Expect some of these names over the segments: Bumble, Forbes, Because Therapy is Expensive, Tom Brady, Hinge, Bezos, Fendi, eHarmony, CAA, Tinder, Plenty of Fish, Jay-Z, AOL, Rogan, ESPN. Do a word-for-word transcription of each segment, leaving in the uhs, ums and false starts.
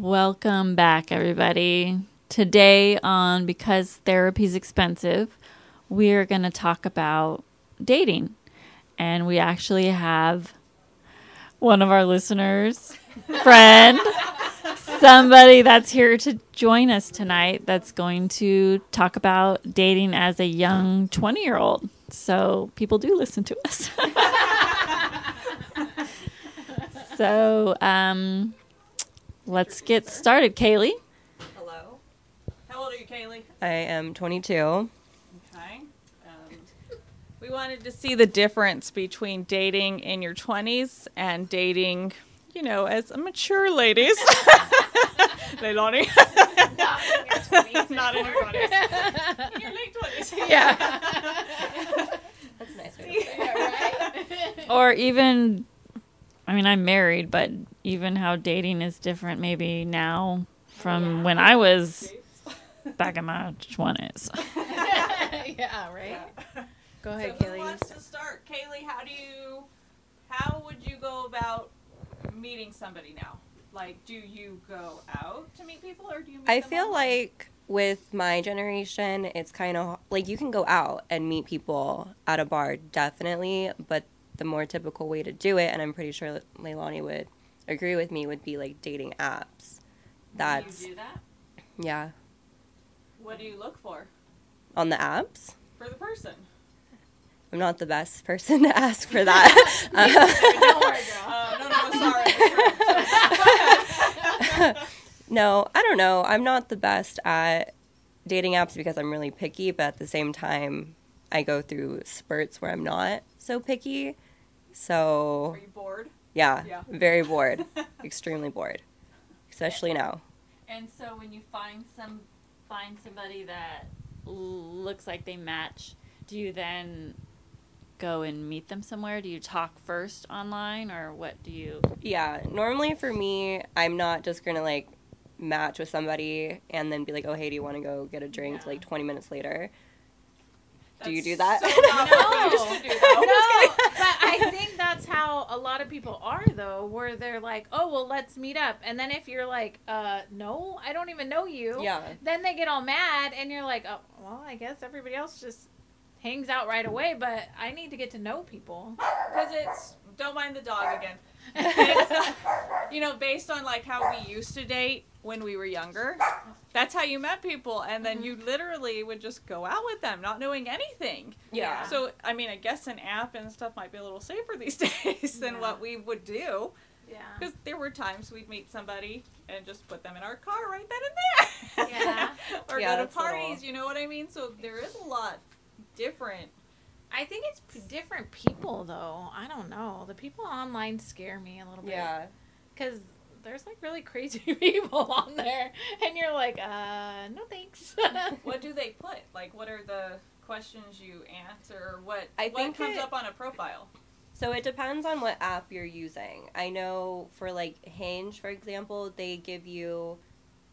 Welcome back, everybody. Today on Because Therapy is Expensive, we're going to talk about dating. And we actually have one of our listeners, friend, somebody that's here to join us tonight that's going to talk about dating as a young twenty-year-old. So people do listen to us. So um, let's get started. Kaylee? Hello. How old are you, Kaylee? I am twenty-two. Okay. Um, we wanted to see the difference between dating in your twenties and dating, you know, as a mature ladies. Leilani. Not in your twenties. In your late twenties. Yeah. That's nice. Yeah, right? Or even... I mean, I'm married, but even how dating is different maybe now from yeah. when I was back in my twenties. Yeah, right? Yeah. Go ahead, so Kaylee. Who wants to start? Kaylee, how do you, how would you go about meeting somebody now? Like, do you go out to meet people, or do you meet I them feel online? Like with my generation, it's kind of, like, you can go out and meet people at a bar, definitely, but the more typical way to do it, and I'm pretty sure Leilani would agree with me, would be like dating apps. That's, do you do that? Yeah. What do you look for? On the apps? For the person. I'm not the best person to ask for that. um, Don't worry, girl. Uh, no, no, sorry. No, I don't know. I'm not the best at dating apps because I'm really picky, but at the same time, I go through spurts where I'm not so picky. So, are you bored? Yeah, yeah. Very bored. Extremely bored, especially now. And so when you find some find somebody that looks like they match, do you then go and meet them somewhere? Do you talk first online, or what do you? Yeah, normally for me, I'm not just going to like match with somebody and then be like, "Oh, hey, do you want to go get a drink?" Yeah. Like twenty minutes later. Do you do that? So no. do that. No, but I think that's how a lot of people are, though, where they're like, oh, well, let's meet up. And then if you're like, uh, no, I don't even know you, yeah. then they get all mad, and you're like, oh, well, I guess everybody else just hangs out right away, but I need to get to know people. Because it's, don't mind the dog again. It's, uh, you know, based on, like, how we used to date when we were younger, that's how you met people, and then mm-hmm. you literally would just go out with them, not knowing anything. Yeah. So, I mean, I guess an app and stuff might be a little safer these days than yeah. what we would do. Yeah. Because there were times we'd meet somebody and just put them in our car right then and there. Yeah. Or yeah, go to parties, little... you know what I mean? So there is a lot different. I think it's p- different people, though. I don't know. The people online scare me a little bit. Yeah. Because there's, like, really crazy people on there. And you're like, uh, no thanks. What do they put? Like, what are the questions you answer? Or what I what think comes it, up on a profile? So it depends on what app you're using. I know for, like, Hinge, for example, they give you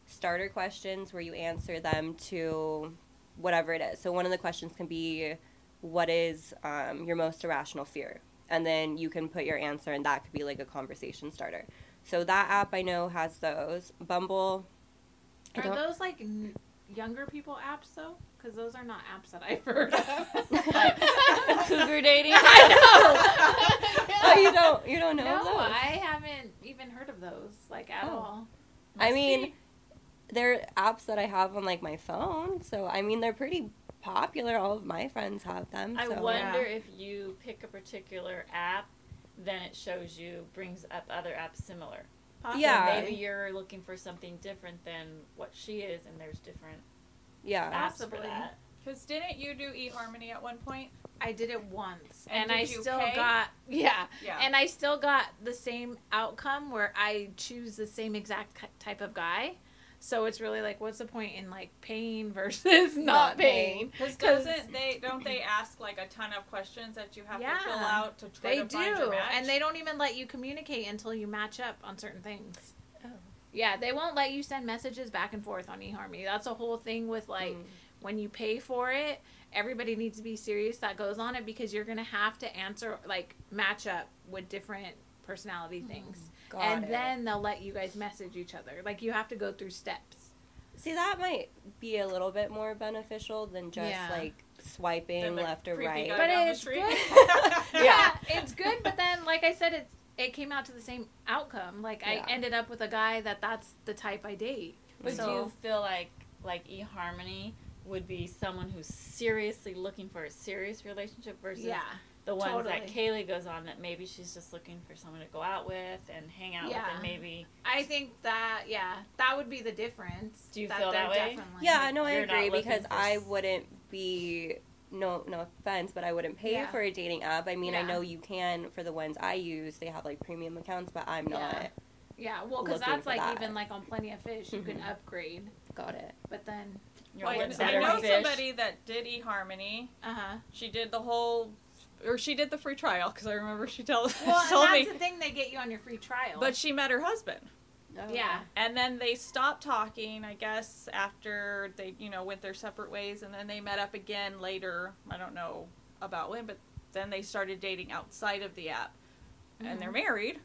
starter questions where you answer them to whatever it is. So one of the questions can be... what is um, your most irrational fear? And then you can put your answer, and that could be, like, a conversation starter. So that app, I know, has those. Bumble. I are those, like, n- younger people apps, though? Because those are not apps that I've heard of. Cougar dating? I know! Yeah. Oh, you don't, you don't know no, those? No, I haven't even heard of those, like, at oh. all. Must I mean, be. They're apps that I have on, like, my phone. So, I mean, they're pretty... popular. All of my friends have them. So. I wonder yeah. if you pick a particular app, then it shows you, brings up other apps similar. Possibly. Yeah. Maybe you're looking for something different than what she is, and there's different yeah. apps Possibly. For that. Because didn't you do eHarmony at one point? I did it once, and, and I still pay? got yeah, yeah, and I still got the same outcome where I choose the same exact type of guy. So it's really like, what's the point in like paying versus not, not paying? Because they don't they ask like a ton of questions that you have yeah, to fill out to try they to do. Find your match? And they don't even let you communicate until you match up on certain things. Oh. Yeah, they won't let you send messages back and forth on eHarmony. That's a whole thing with like mm. when you pay for it, everybody needs to be serious that goes on it because you're gonna have to answer like match up with different personality things. Mm, and it. Then they'll let you guys message each other. Like, you have to go through steps. See, that might be a little bit more beneficial than just, yeah. like, swiping left or right. But it's good. yeah, it's good, but then, like I said, it's, it came out to the same outcome. Like, yeah. I ended up with a guy that that's the type I date. Would so, you feel like, like, eHarmony would be someone who's seriously looking for a serious relationship versus... Yeah. The ones totally. That Kaylee goes on that maybe she's just looking for someone to go out with and hang out yeah. with and maybe... I think that, yeah, that would be the difference. Do you that feel that way? Yeah, no, I agree because for... I wouldn't be, no no offense, but I wouldn't pay yeah. for a dating app. I mean, yeah. I know you can for the ones I use. They have, like, premium accounts, but I'm not yeah. Yeah, well, because that's, like, that. Even, like, on Plenty of Fish, you mm-hmm. can upgrade. Got it. But then... Well, I, I know fish. somebody that did eHarmony. Uh-huh. She did the whole... Or she did the free trial, because I remember she, tell, well, she told me. Well, that's the thing, they get you on your free trial. But she met her husband. Oh. Yeah. And then they stopped talking, I guess, after they, you know, went their separate ways. And then they met up again later. I don't know about when, but then they started dating outside of the app. Mm-hmm. And they're married.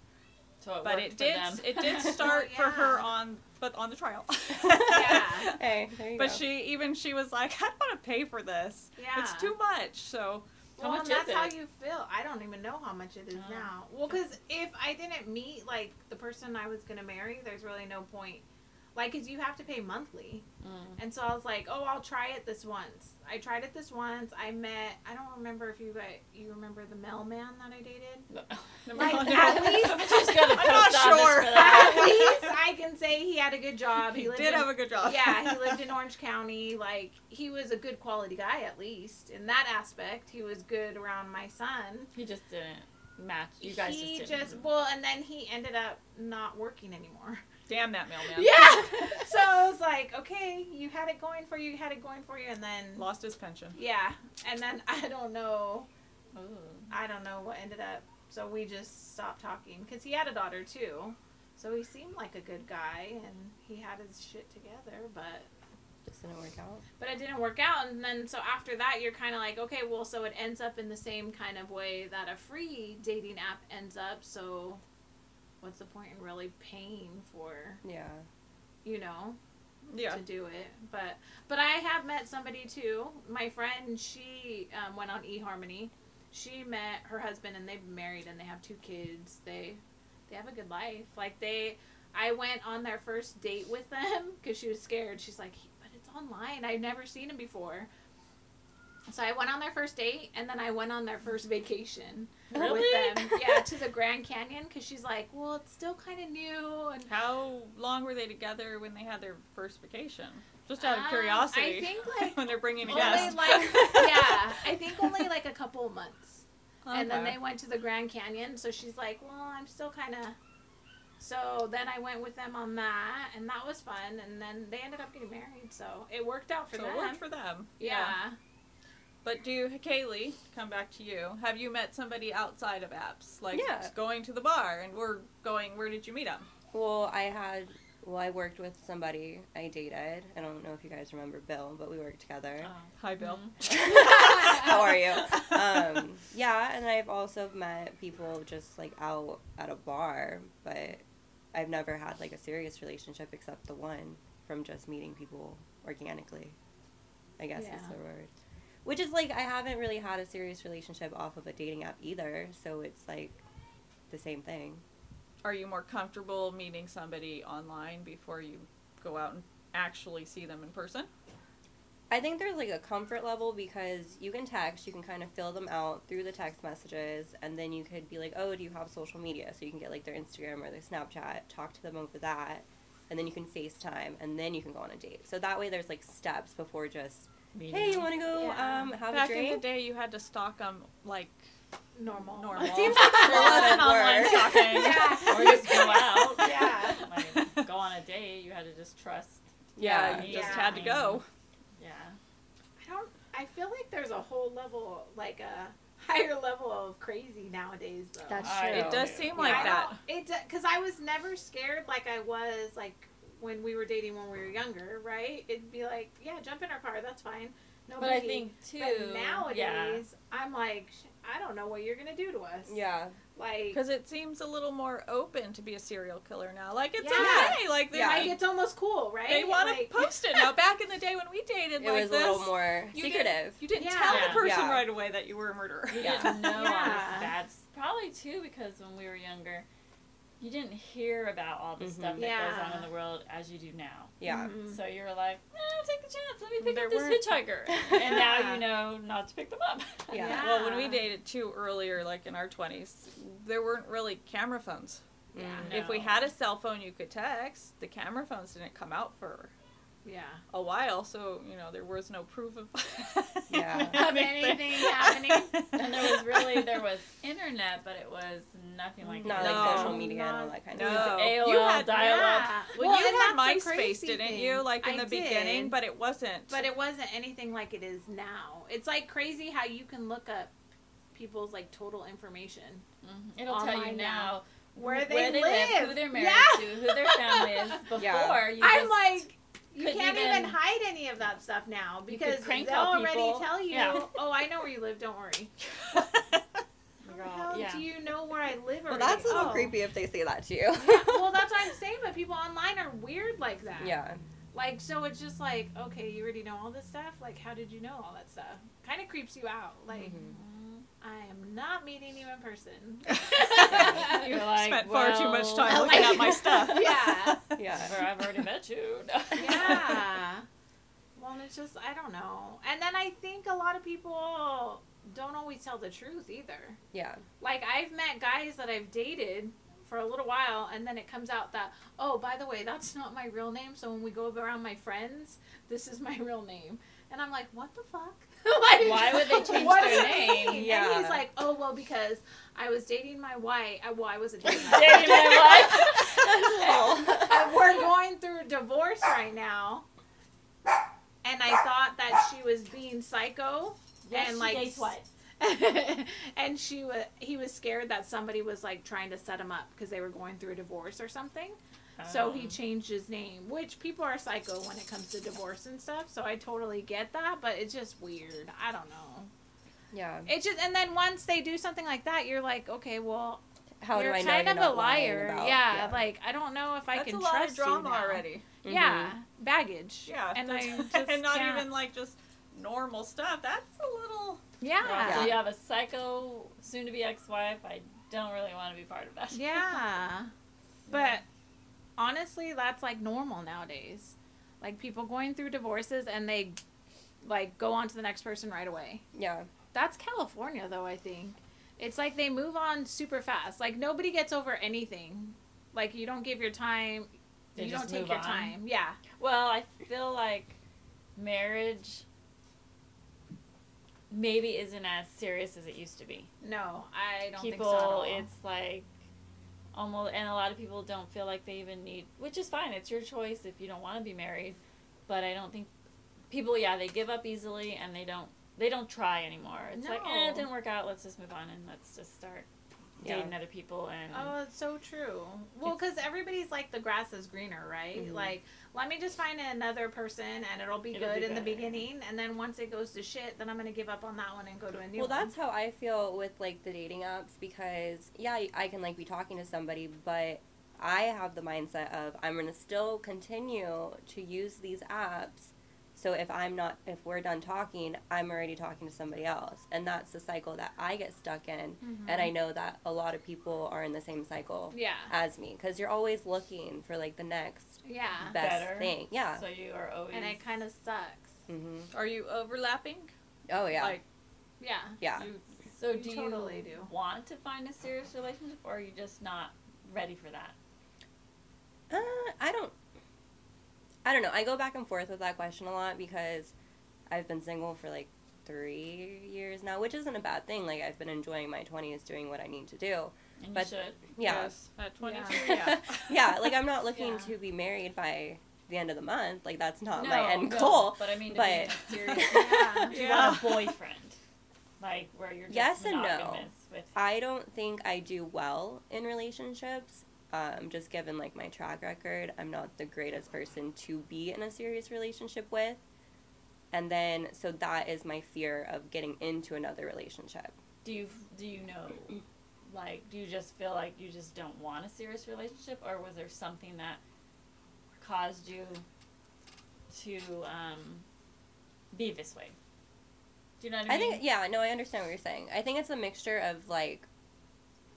So it but it did it did start well, yeah. for her on but on the trial. yeah. Hey, there you but go. But she, even she was like, I don't want to pay for this. Yeah. It's too much, so... How well, much and is that's it? How you feel. I don't even know how much it is oh. now. Well, because if I didn't meet, like, the person I was going to marry, there's really no point. Like, because you have to pay monthly. Mm. And so I was like, oh, I'll try it this once. I tried it this once. I met, I don't remember if you got, you remember the mailman that I dated? No. Like, no. At least, I'm not sure. At least I can say he had a good job. He, he lived did in, have a good job. Yeah, he lived in Orange County. Like, he was a good quality guy, at least. In that aspect, he was good around my son. He just didn't match. You guys he just didn't. He just, well, and then he ended up not working anymore. Damn that mailman. Yeah. So I was like, okay, you had it going for you, you had it going for you, and then... Lost his pension. Yeah. And then I don't know... Ooh. I don't know what ended up... So we just stopped talking. Because he had a daughter, too. So he seemed like a good guy, and he had his shit together, but... Just didn't work out. But it didn't work out, and then so after that, you're kind of like, okay, well, so it ends up in the same kind of way that a free dating app ends up, so... What's the point in really paying for, yeah, you know, yeah. to do it? But but I have met somebody, too. My friend, she um, went on eHarmony. She met her husband, and they've married, and they have two kids. They they have a good life. Like, they, I went on their first date with them because she was scared. She's like, but it's online. I've never seen him before. So I went on their first date, and then I went on their first vacation really? with them. Yeah, to the Grand Canyon, because she's like, well, it's still kind of new. And how long were they together when they had their first vacation? Just out of um, curiosity. I think, like, when they're bringing a guest. Like, yeah, I think only, like, a couple of months. Okay. And then they went to the Grand Canyon, so she's like, well, I'm still kind of... So then I went with them on that, and that was fun, and then they ended up getting married, so it worked out for so them. So it worked for them. Yeah. yeah. But do you, Kaylee, come back to you, have you met somebody outside of apps? Like, yeah. going to the bar, and we're going, where did you meet them? Well, I had, well, I worked with somebody I dated. I don't know if you guys remember Bill, but we worked together. Uh, hi, Bill. Mm-hmm. How are you? Um, yeah, and I've also met people just, like, out at a bar, but I've never had, like, a serious relationship except the one from just meeting people organically, I guess yeah. is the word. Which is, like, I haven't really had a serious relationship off of a dating app either, so it's, like, the same thing. Are you more comfortable meeting somebody online before you go out and actually see them in person? I think there's, like, a comfort level because you can text, you can kind of fill them out through the text messages, and then you could be like, oh, do you have social media? So you can get, like, their Instagram or their Snapchat, talk to them over that, and then you can FaceTime, and then you can go on a date. So that way there's, like, steps before just... Meeting. Hey, you want to go yeah. um, have Back a drink? Back in the day, you had to stalk them um, like normal. Normal. It seems like a lot of online stalking. Yeah. Or just go out. Yeah. Like, go on a date. You had to just trust. Yeah. yeah. You just yeah. had to go. Yeah. I don't. I feel like there's a whole level, like a higher level of crazy nowadays. Though. That's true. Uh, it does seem like yeah. that. It because I was never scared like I was like. When we were dating when we were younger, right? It'd be like, yeah, jump in our car, that's fine. No but biggie. I think, too, but nowadays, yeah. I'm like, I don't know what you're going to do to us. Yeah. Like, because it seems a little more open to be a serial killer now. Like, it's yeah. okay. Like, yeah. like, it's almost cool, right? They want to like, post it now. Back in the day when we dated, it like was this, a little more you secretive. Didn't, you didn't yeah. tell yeah. the person yeah. right away that you were a murderer. You yeah. didn't know yeah. all this bad stuff. Probably, too, because when we were younger, you didn't hear about all the mm-hmm. stuff that yeah. goes on in the world as you do now. Yeah. Mm-hmm. So you were like, no, oh, take the chance. Let me pick there up this weren't... hitchhiker. And now yeah. you know not to pick them up. Yeah. yeah. Well, when we dated, too, earlier, like in our twenties, there weren't really camera phones. Yeah. No. If we had a cell phone you could text, the camera phones didn't come out for yeah. a while. So, you know, there was no proof of, yeah. of anything happening. And there was really, there was internet, but it was nothing like not that. Not like no, social media not, and all that kind no. of stuff. It was A O L, you had, dial-up. Yeah. Well, well, you had MySpace, didn't you? Like in I the did. beginning, but it wasn't. But it wasn't anything like it is now. It's like crazy how you can look up people's like total information. Mm-hmm. It'll tell you now. now where they, where they live. live, who they're married yeah. to, who their family is. Before, yeah. you just... I'm like... You can't even, even hide any of that stuff now because they'll already people. tell you, yeah. oh, I know where you live, don't worry. How the hell yeah. do you know where I live already? Well, that's a little oh. creepy if they say that to you. yeah, well, that's what I'm saying, but people online are weird like that. Yeah. Like, so it's just like, okay, you already know all this stuff? Like, how did you know all that stuff? Kind of creeps you out. Like, mm-hmm. I am not meeting you in person. You're like, spent well, far too much time looking like, at my stuff. Yeah. Yeah. I've already met you. yeah. Well, it's just, I don't know. And then I think a lot of people don't always tell the truth either. Yeah. Like, I've met guys that I've dated for a little while, and then it comes out that, oh, by the way, that's not my real name, so when we go around my friends, this is my real name. And I'm like, what the fuck? Like, why would they change their name? Yeah. And he's like, oh, well, because I was dating my wife. Well, I wasn't dating my wife. Dating my wife? And we're going through a divorce right now. And I thought that she was being psycho. Yes, and she like, dates what? And she was, he was scared that somebody was, like, trying to set him up because they were going through a divorce or something. Um. So he changed his name, which people are psycho when it comes to divorce and stuff, so I totally get that, but it's just weird. I don't know. Yeah. It just, and then once they do something like that, you're like, okay, well, how you're do I kind know you're of a liar. About, yeah, yeah, like, I don't know if I that's can trust you. That's a lot of drama already. Mm-hmm. Yeah, baggage. Yeah. And, I just, and not yeah. even, like, just normal stuff. That's a little... Yeah. yeah. So you have a psycho, soon-to-be ex-wife. I don't really want to be part of that. Yeah. But... honestly, that's, like, normal nowadays. Like, people going through divorces and they, like, go on to the next person right away. Yeah. That's California, though, I think. It's like they move on super fast. Like, nobody gets over anything. Like, you don't give your time. They you don't take your on. time. Yeah. Well, I feel like marriage maybe isn't as serious as it used to be. No, I don't people, think so at all. It's like... almost, and a lot of people don't feel like they even need, which is fine. It's your choice if you don't want to be married. But I don't think people, yeah, they give up easily and they don't they don't try anymore. It's no. like, eh, it didn't work out. Let's just move on and let's just start yeah. dating other people. And oh, it's so true. Well, because everybody's like the grass is greener, right? Mm-hmm. Like, let me just find another person and it'll be it'll good be in better. the beginning. And then once it goes to shit, then I'm going to give up on that one and go to a new well, one. Well, that's how I feel with, like, the dating apps because, yeah, I can, like, be talking to somebody, but I have the mindset of I'm going to still continue to use these apps. So if I'm not, if we're done talking, I'm already talking to somebody else. And that's the cycle that I get stuck in. Mm-hmm. And I know that a lot of people are in the same cycle yeah. as me. Because you're always looking for, like, the next yeah. best Better. thing. Yeah. So you are always... And it kind of sucks. Mm-hmm. Are you overlapping? Oh, yeah. Like, yeah. Yeah. You, so you do totally you do. want to find a serious relationship, or are you just not ready for that? Uh, I don't... I don't know. I go back and forth with that question a lot because I've been single for, like, three years now, which isn't a bad thing. Like, I've been enjoying my twenties doing what I need to do. And but, you should. Yeah. Yes. At twenty-two, yeah. yeah. Like, I'm not looking yeah. to be married by the end of the month. Like, that's not no, my end no, goal. But I mean, to but... be serious. yeah. Do you yeah. want a boyfriend? Like, where you're just yes and no. With I don't think I do well in relationships. Um, just given, like, my track record, I'm not the greatest person to be in a serious relationship with. And then, so that is my fear of getting into another relationship. do you do you know, like, do you just feel like you just don't want a serious relationship, or was there something that caused you to um, be this way? Do you know what I mean? I think, yeah, no, I understand what you're saying. I think it's a mixture of, like,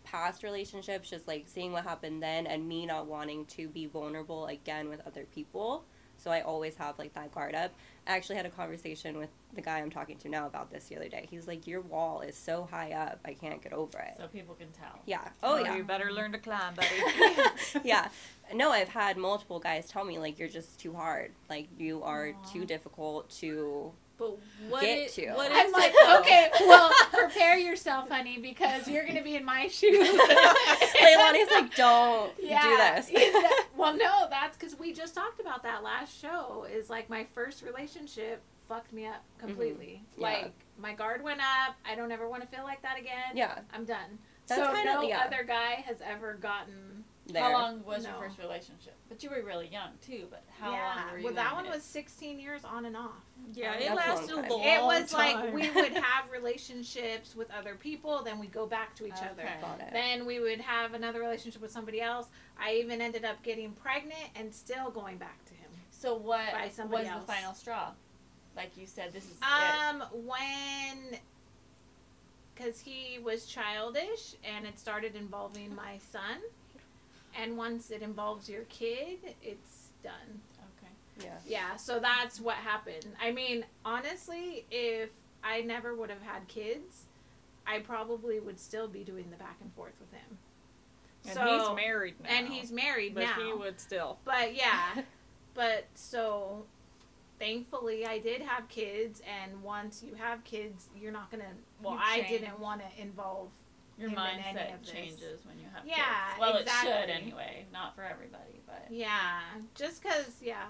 past relationships, just, like, seeing what happened then, and me not wanting to be vulnerable again with other people. So I always have, like, that guard up. I actually had a conversation with the guy I'm talking to now about this the other day. He's like, your wall is so high up, I can't get over it. So people can tell. Yeah. Oh, oh yeah. You better learn to climb, buddy. Yeah. No, I've had multiple guys tell me, like, you're just too hard. Like, you are Aww. too difficult to... But what, Get it, to. what is I'm like, it? Okay, well, prepare yourself, honey, because you're going to be in my shoes. Leilani's like, don't yeah, do this. That, well, no, that's because we just talked about that last show, is, like, my first relationship fucked me up completely. Mm-hmm. Like, yeah. my guard went up. I don't ever want to feel like that again. Yeah. I'm done. That's so kinda, no yeah. other guy has ever gotten... There. How long was no. your first relationship? But you were really young, too. But how yeah. long were you Well, that one it? was sixteen years on and off. Yeah, um, it lasted a long time. Long it was time. Like we would have relationships with other people, then we'd go back to each okay. other. Got it. Then we would have another relationship with somebody else. I even ended up getting pregnant and still going back to him. So what by somebody was else. the final straw? Like you said, this is Um, it. when... Because he was childish, and it started involving my son. And once it involves your kid, it's done. Okay. Yeah. Yeah, so that's what happened. I mean, honestly, if I never would have had kids, I probably would still be doing the back and forth with him. And so, he's married now. And he's married but now. But he would still. But, yeah. But, so, thankfully, I did have kids. And once you have kids, you're not going to... Well, I didn't want to involve... Your mindset changes when you have yeah, kids. Well, exactly. It should anyway. Not for everybody, but... Yeah. Just because, yeah.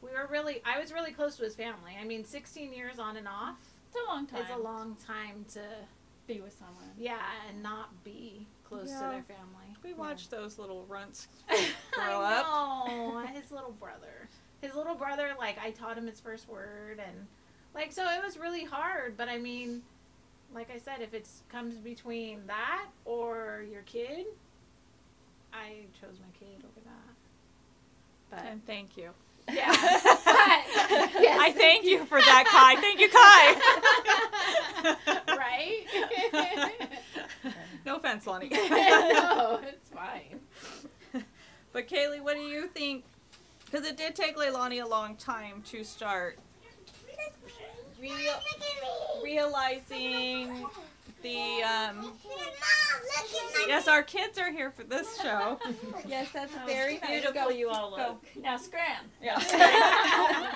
We were really... I was really close to his family. I mean, sixteen years on and off. It's a long time. It's a long time to... Be with someone. Yeah, and not be close yeah. to their family. We watched yeah. those little runts grow up. I know. His little brother. His little brother, like, I taught him his first word, and... Like, so it was really hard, but I mean... Like I said, if it comes between that or your kid, I chose my kid over that. But and thank you. Yeah. But, yes. I thank you for that, Kai. Thank you, Kai. Right? No offense, Lonnie. No, it's fine. But, Kaylee, what do you think? Because it did take Leilani a long time to start... Real, realizing the, um, yes, our kids are here for this show. Yes, that's oh, very beautiful. Go. You all look. Go. Now scram. Yeah.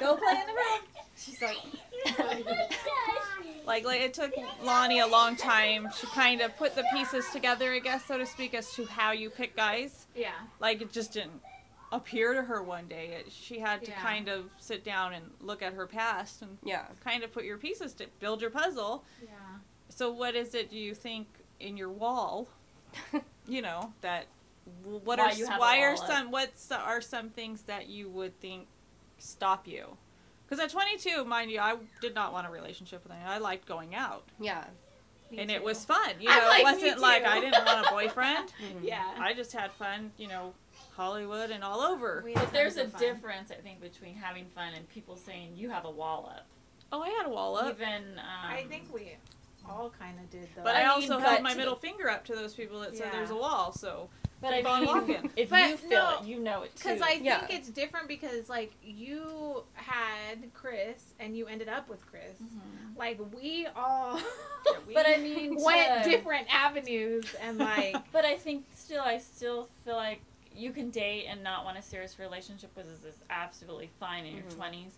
Go play in the room. She's like, like, like, it took Lonnie a long time to kind of put the pieces together, I guess, so to speak, as to how you pick guys. Yeah. Like, it just didn't appear to her one day. It, she had to yeah. kind of sit down and look at her past and yeah. kind of put your pieces to build your puzzle. Yeah. So what is it, do you think, in your wall, you know, that what why are why are some what are some things that you would think stop you? Because at twenty-two, mind you, I did not want a relationship with anyone. I liked going out. Yeah. Me and too. It was fun. You know, like, it wasn't like I didn't want a boyfriend. Mm-hmm. Yeah. I just had fun, you know, Hollywood and all over. But there's a fun. difference, I think, between having fun and people saying you have a wall up. Oh, I had a wall up. Even um, I think we all kind of did, though. But I, I mean, also held my middle the... finger up to those people that yeah. said there's a wall, so but keep I mean, on walking. If but you feel no, it, you know it, too. Because I think yeah. it's different because, like, you had Chris, and you ended up with Chris. Mm-hmm. Like, we all yeah, we but I mean, went to... different avenues, and, like... But I think still, I still feel like you can date and not want a serious relationship, which is absolutely fine in your mm-hmm. twenties.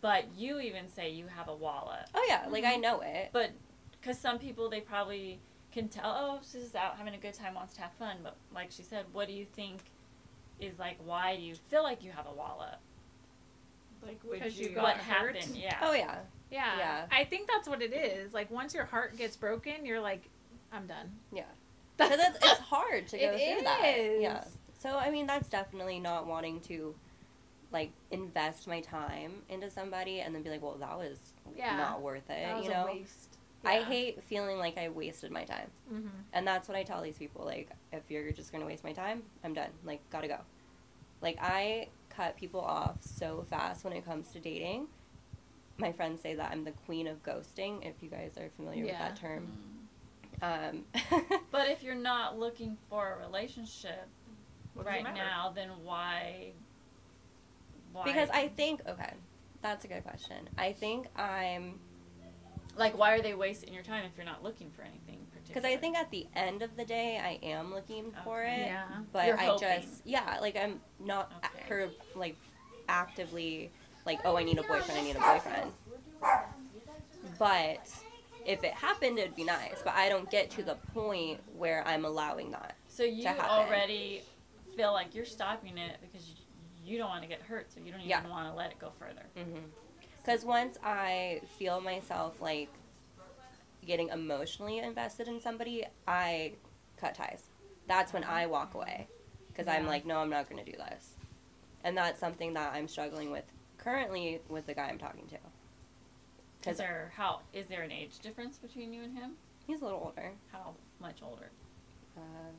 But you even say you have a wall up. Oh, yeah. Like, mm-hmm. I know it. But, because some people, they probably can tell, oh, she's out having a good time, wants to have fun. But, like she said, what do you think is, like, why do you feel like you have a wall up? Like, would you, you got what hurt? happened? Yeah. Oh, yeah. yeah. Yeah. I think that's what it is. Like, once your heart gets broken, you're like, I'm done. Yeah. Because it's, it's hard to go it through is. that. Yeah. So, I mean, that's definitely not wanting to, like, invest my time into somebody and then be like, well, that was yeah. not worth it, that was you know? a waste. Yeah. I hate feeling like I wasted my time. Mm-hmm. And that's what I tell these people. Like, if you're just going to waste my time, I'm done. Like, gotta go. Like, I cut people off so fast when it comes to dating. My friends say that I'm the queen of ghosting, if you guys are familiar yeah. with that term. Mm. Um, but if you're not looking for a relationship right now, then why, why? Because I think, okay, that's a good question. I think I'm... Like, why are they wasting your time if you're not looking for anything particular? Because I think at the end of the day, I am looking okay. for it. Yeah. But you're I hoping. just, yeah, like, I'm not okay. her, like, actively, like, oh, I need a boyfriend, I need a boyfriend. But if it happened, it'd be nice. But I don't get to the point where I'm allowing that So you to already feel like you're stopping it because you don't want to get hurt, so you don't even yeah. want to let it go further. Mm-hmm. Because once I feel myself, like, getting emotionally invested in somebody, I cut ties. That's when I walk away. Because yeah. I'm like, no, I'm not going to do this. And that's something that I'm struggling with currently with the guy I'm talking to. Is there, how, is there an age difference between you and him? He's a little older. How much older? Uh,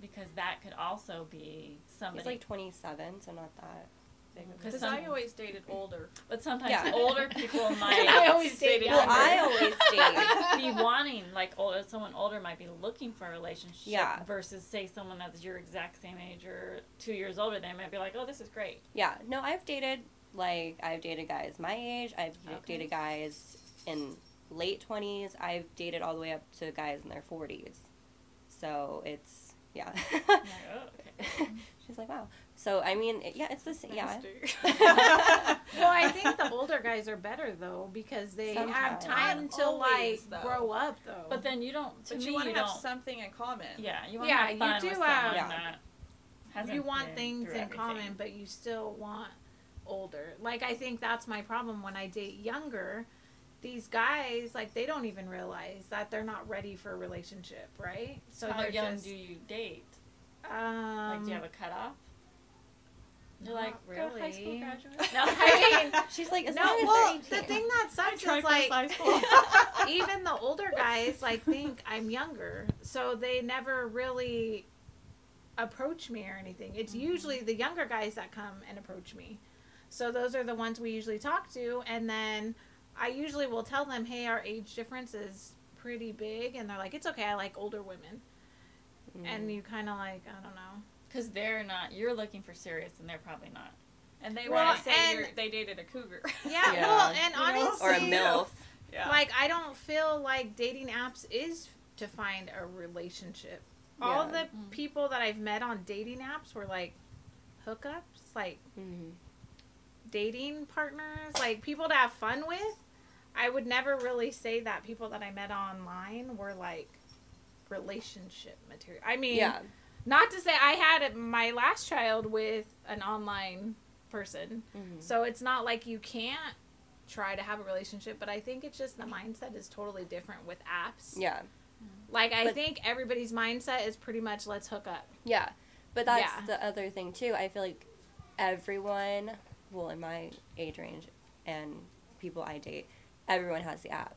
because that could also be somebody. He's like twenty-seven, so not that. Because I always dated older. But sometimes yeah. older people might I always date younger. Well, I always date. Be wanting, like, older, someone older might be looking for a relationship yeah. versus, say, someone that's your exact same age or two years older. They might be like, oh, this is great. Yeah. No, I've dated, like, I've dated guys my age. I've okay. dated guys in late twenties. I've dated all the way up to guys in their forties. So it's, yeah. Like, oh, okay. She's like, wow. So, I mean, yeah, it's the same. Yeah. Well, I think the older guys are better, though, because they Sometimes. have time to, always, like, though. grow up, though. But then you don't, to but me, you want to have don't. something in common. Yeah, you want yeah, to have fun you do with have, yeah. that You want things in everything. common, but you still want older. Like, I think that's my problem when I date younger. These guys, like, they don't even realize that they're not ready for a relationship, right? So How young just, do you date? Um, like, do you have a cutoff? You're like, really? High school graduate? No, I mean, she's like, no, well, the thing that sucks is, like, even the older guys, like, think I'm younger, so they never really approach me or anything. It's mm-hmm. usually the younger guys that come and approach me. So those are the ones we usually talk to, and then I usually will tell them, hey, our age difference is pretty big, and they're like, it's okay, I like older women. Mm. And you kind of, like, I don't know. Because they're not, you're looking for serious, and they're probably not. And they well, want to say you're, they dated a cougar. Yeah, yeah. well, and you honestly. Know? Or a MILF. Yeah. Like, I don't feel like dating apps is to find a relationship. Yeah. All the mm. people that I've met on dating apps were, like, hookups, like, mm. dating partners, like, people to have fun with. I would never really say that people that I met online were, like, relationship material. I mean. Yeah. Not to say I had my last child with an online person. Mm-hmm. So it's not like you can't try to have a relationship, but I think it's just the mindset is totally different with apps. Yeah. Like, I but, think everybody's mindset is pretty much let's hook up. Yeah. But that's yeah. the other thing, too. I feel like everyone, well, in my age range and people I date, everyone has the app.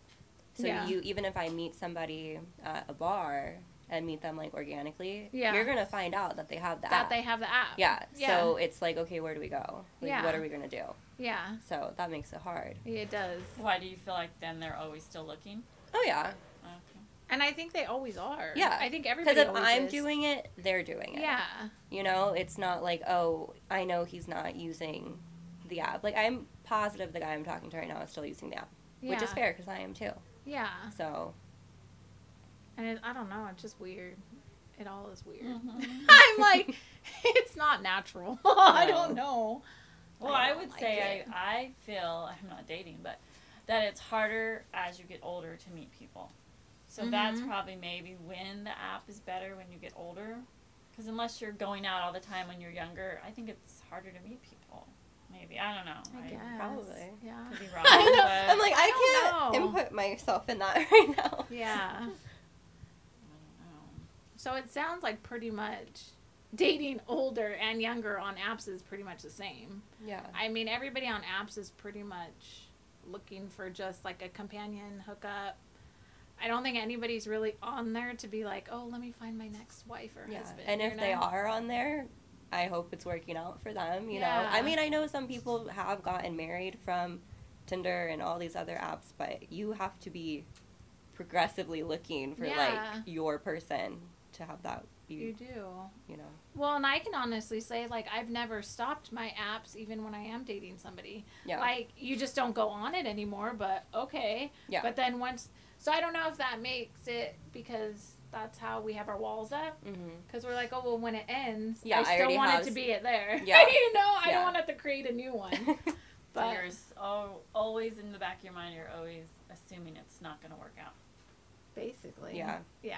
So yeah. you, even if I meet somebody at a bar and meet them, like, organically, yeah. you're going to find out that they have the that app. That they have the app. Yeah. yeah. So it's like, okay, where do we go? Like, yeah. what are we going to do? Yeah. So that makes it hard. It does. Why do you feel like then they're always still looking? Oh, yeah. Okay. And I think they always are. Yeah. I think everybody always is. Because if I'm doing it, they're doing it. Yeah. You know, it's not like, oh, I know he's not using the app. Like, I'm positive the guy I'm talking to right now is still using the app, yeah. which is fair because I am, too. Yeah. So... And it, I don't know, it's just weird. It all is weird. Mm-hmm. I'm like, it's not natural. No. I don't know. Well, I, I would like say I, I feel, I'm not dating, but that it's harder as you get older to meet people. So mm-hmm. that's probably maybe when the app is better when you get older. Because unless you're going out all the time when you're younger, I think it's harder to meet people. Maybe. I don't know. I, I guess. Probably. Yeah. Could be wrong. I know. But I'm like, I, I can't know. input myself in that right now. Yeah. So it sounds like pretty much dating older and younger on apps is pretty much the same. Yeah. I mean, everybody on apps is pretty much looking for just, like, a companion hookup, I don't think anybody's really on there to be like, oh, let me find my next wife or yeah. husband. And if know? they are on there, I hope it's working out for them, you yeah. know. I mean, I know some people have gotten married from Tinder and all these other apps, but you have to be progressively looking for, yeah. like, your person to have that be, you do. You know. Well, and I can honestly say, like, I've never stopped my apps even when I am dating somebody. Yeah. Like, you just don't go on it anymore, but okay. Yeah. But then once... So I don't know if that makes it because that's how we have our walls up. Because mm-hmm. we're like, oh, well, when it ends, yeah, I still I want it to be it there. Yeah. you know, I yeah. don't want it to create a new one. But so you're always in the back of your mind, you're always assuming it's not going to work out. Basically. Yeah. Yeah.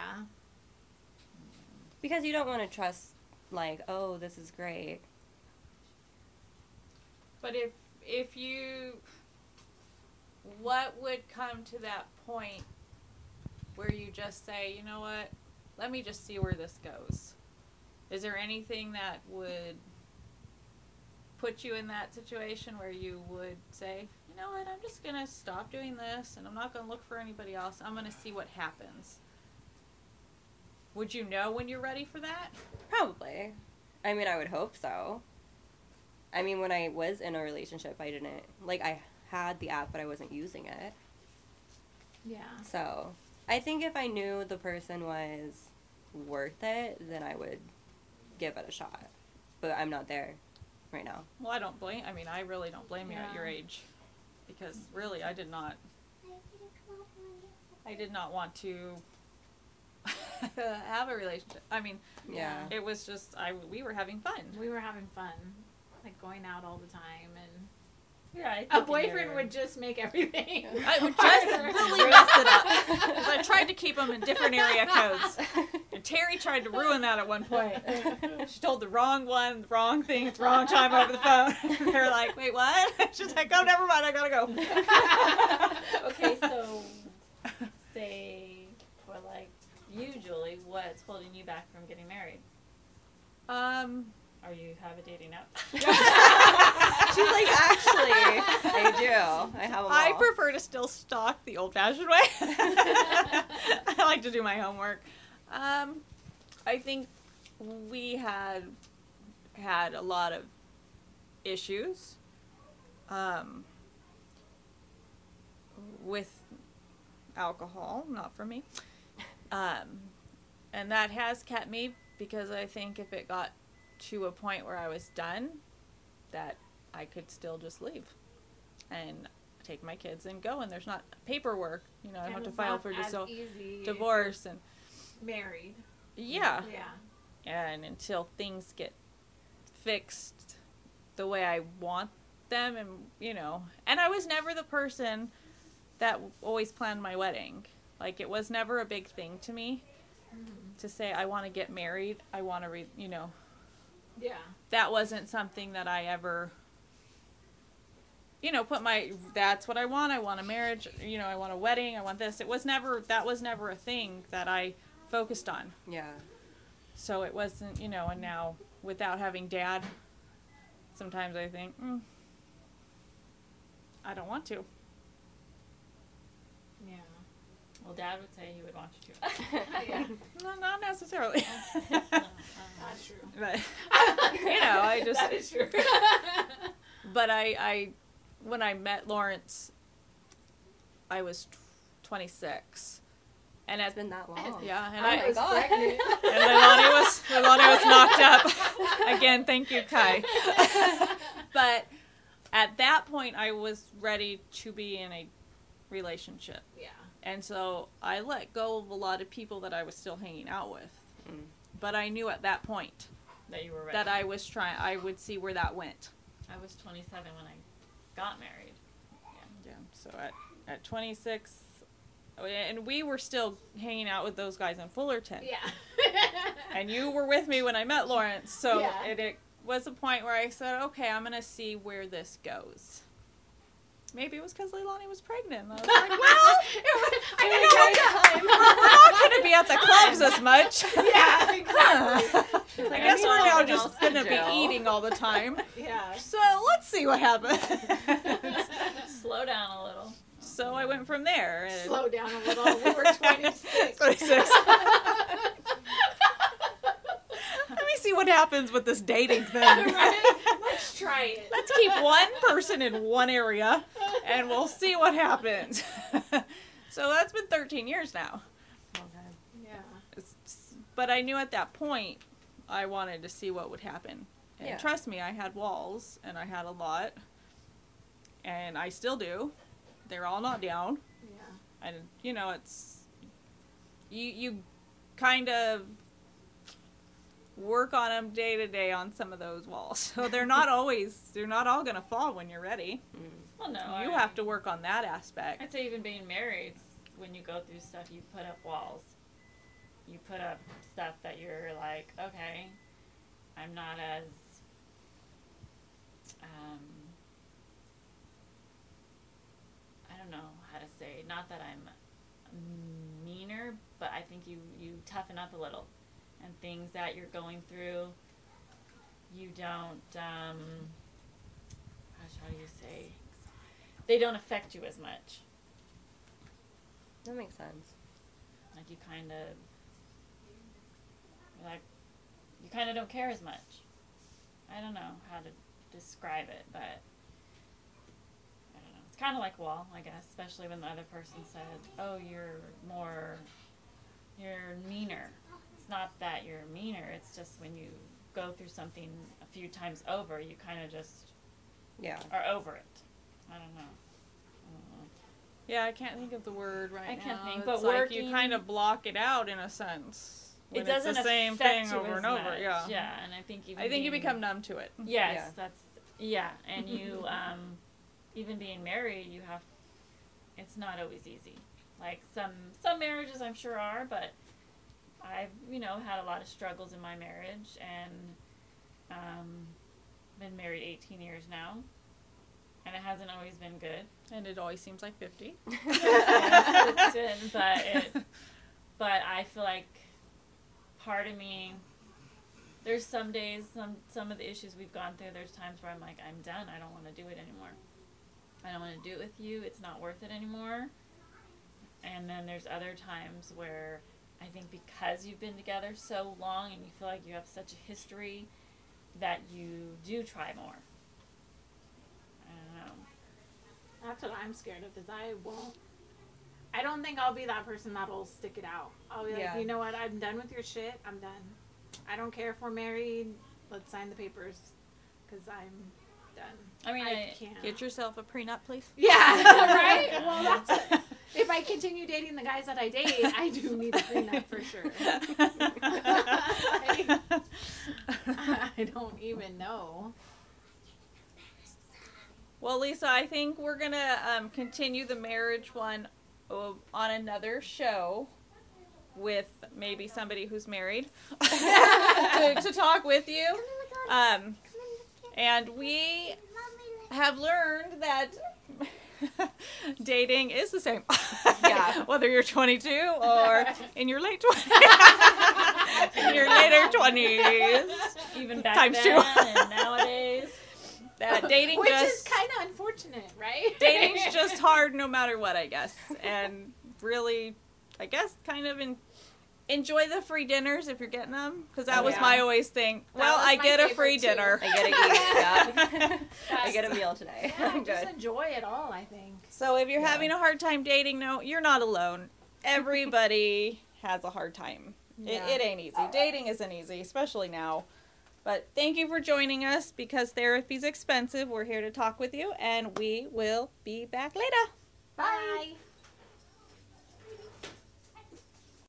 Because you don't want to trust, like, oh, this is great. But if if you... What would come to that point where you just say, you know what, let me just see where this goes? Is there anything that would put you in that situation where you would say, you know what, I'm just going to stop doing this and I'm not going to look for anybody else. I'm going to see what happens. Would you know when you're ready for that? Probably. I mean, I would hope so. I mean, when I was in a relationship, I didn't, like, I... had the app, but I wasn't using it. Yeah. So, I think if I knew the person was worth it, then I would give it a shot. But I'm not there right now. Well, I don't blame... I mean, I really don't blame yeah. you at your age. Because, really, I did not... I did not want to have a relationship. I mean, yeah. it was just... I, we were having fun. We were having fun. Like, going out all the time, and... Yeah, a boyfriend would just make everything. I would just really mess it up. Because I tried to keep them in different area codes. And Terry tried to ruin that at one point. She told the wrong one, the wrong thing, the wrong time over the phone. They were like, wait, what? She's like, oh, never mind, I gotta go. Okay, so say, for like you, Julie, what's holding you back from getting married? Um... Or you have a dating app? She's like, actually, I do. I have them all. I prefer to still stalk the old-fashioned way. I like to do my homework. Um, I think we had had a lot of issues um, with alcohol, not for me. Um, and that has kept me because I think if it got to a point where I was done, that I could still just leave and take my kids and go, and there's not paperwork, you know, I don't have to file for divorce and married. Yeah. Yeah. And until things get fixed the way I want them, and you know, and I was never the person that always planned my wedding. Like, it was never a big thing to me mm-hmm. to say I want to get married, I want to re- you know Yeah. That wasn't something that I ever, you know, put my, that's what I want. I want a marriage, you know, I want a wedding. I want this. It was never, that was never a thing that I focused on. Yeah. So it wasn't, you know, and now without having dad, sometimes I think, mm, I don't want to. Yeah. Well, Dad would say he would want you to. yeah. No, not necessarily. That's true. But, you know, I just... That is true. But I, I, when I met Lawrence, I was twenty-six. And it's been that long. Yeah. And oh I my was God. pregnant. And Leilani was, Leilani was knocked up. Again, thank you, Kai. But at that point, I was ready to be in a relationship. Yeah. And so I let go of a lot of people that I was still hanging out with. Mm. But I knew at that point that you were ready. That I was trying, I would see where that went. I was twenty-seven when I got married. Yeah. Yeah. So at, at twenty-six, and we were still hanging out with those guys in Fullerton. Yeah. And you were with me when I met Lawrence. So yeah. it, it was a point where I said, okay, I'm going to see where this goes. Maybe it was because Leilani was pregnant. I was like, well, I mean, we're not going to be at the clubs as much. Yeah, exactly. I guess we're now just going to be eating all the time. Yeah. So let's see what happens. Slow down a little. so I went from there. And... Slow down a little. We were twenty-six. twenty-six. Let me see what happens with this dating thing. Right? Let's try it. Let's keep one person in one area, and we'll see what happens. So that's been thirteen years now. Okay. Yeah. It's, but I knew at that point I wanted to see what would happen. And yeah. Trust me, I had walls, and I had a lot, and I still do. They're all knocked down. Yeah. And, you know, it's, you you kind of work on them day to day on some of those walls. So they're not always, they're not all going to fall when you're ready. Mm. Well, no. You I, have to work on that aspect. I'd say even being married, when you go through stuff, you put up walls. You put up stuff that you're like, okay, I'm not as, um, I don't know how to say, not that I'm meaner, but I think you, you toughen up a little. And things that you're going through, you don't, um, how shall you say, they don't affect you as much. That makes sense. Like you kind of, you're like, you kind of don't care as much. I don't know how to describe it, but I don't know. It's kind of like wall, I guess, especially when the other person says, oh, you're more, you're meaner. It's not that you're meaner. It's just when you go through something a few times over, you kind of just yeah. are over it. I don't know. I don't know. Yeah, I can't think of the word right now. I can't now. think, but it's working, like you kind of block it out in a sense. When it doesn't it's the same thing over and over, much. yeah. Yeah, and I think even I think being, you become numb to it. Yes, yeah. that's yeah, and you um, even being married, you have it's not always easy. Like some some marriages, I'm sure are, but I've you know had a lot of struggles in my marriage, and um, been married eighteen years now, and it hasn't always been good. And it always seems like fifty. Yes, it's been, but it, but I feel like. Part of me, there's some days, some some of the issues we've gone through, there's times where I'm like, I'm done. I don't want to do it anymore. I don't want to do it with you. It's not worth it anymore. And then there's other times where I think because you've been together so long and you feel like you have such a history that you do try more. I don't know. That's what I'm scared of is I won't. I don't think I'll be that person that'll stick it out. I'll be like, yeah. you know what? I'm done with your shit. I'm done. I don't care if we're married. Let's sign the papers because I'm done. I mean, I I can't. Get yourself a prenup, please. Yeah, right? Well, that's it. If I continue dating the guys that I date, I do need a prenup for sure. I, I don't even know. Well, Lisa, I think we're going to um, continue the marriage one on another show with maybe somebody who's married to, to talk with you. Um, and we have learned that dating is the same. Yeah. Whether you're twenty-two or in your late twenties. In your later twenties. Even back times then two. And nowadays. That dating Which just, is kind of unfortunate, right? Dating's just hard no matter what, I guess. And really, I guess, kind of in, enjoy the free dinners if you're getting them. Because that oh, was yeah. my always thing. That well, I get a free too. dinner. I get a meal, yeah. I get a meal today. Yeah, I'm just good. Enjoy it all, I think. So if you're yeah. having a hard time dating, no, you're not alone. Everybody has a hard time. Yeah. It, it ain't easy. Dating isn't easy, especially now. But thank you for joining us because therapy's expensive. We're here to talk with you, and we will be back later. Bye. Bye.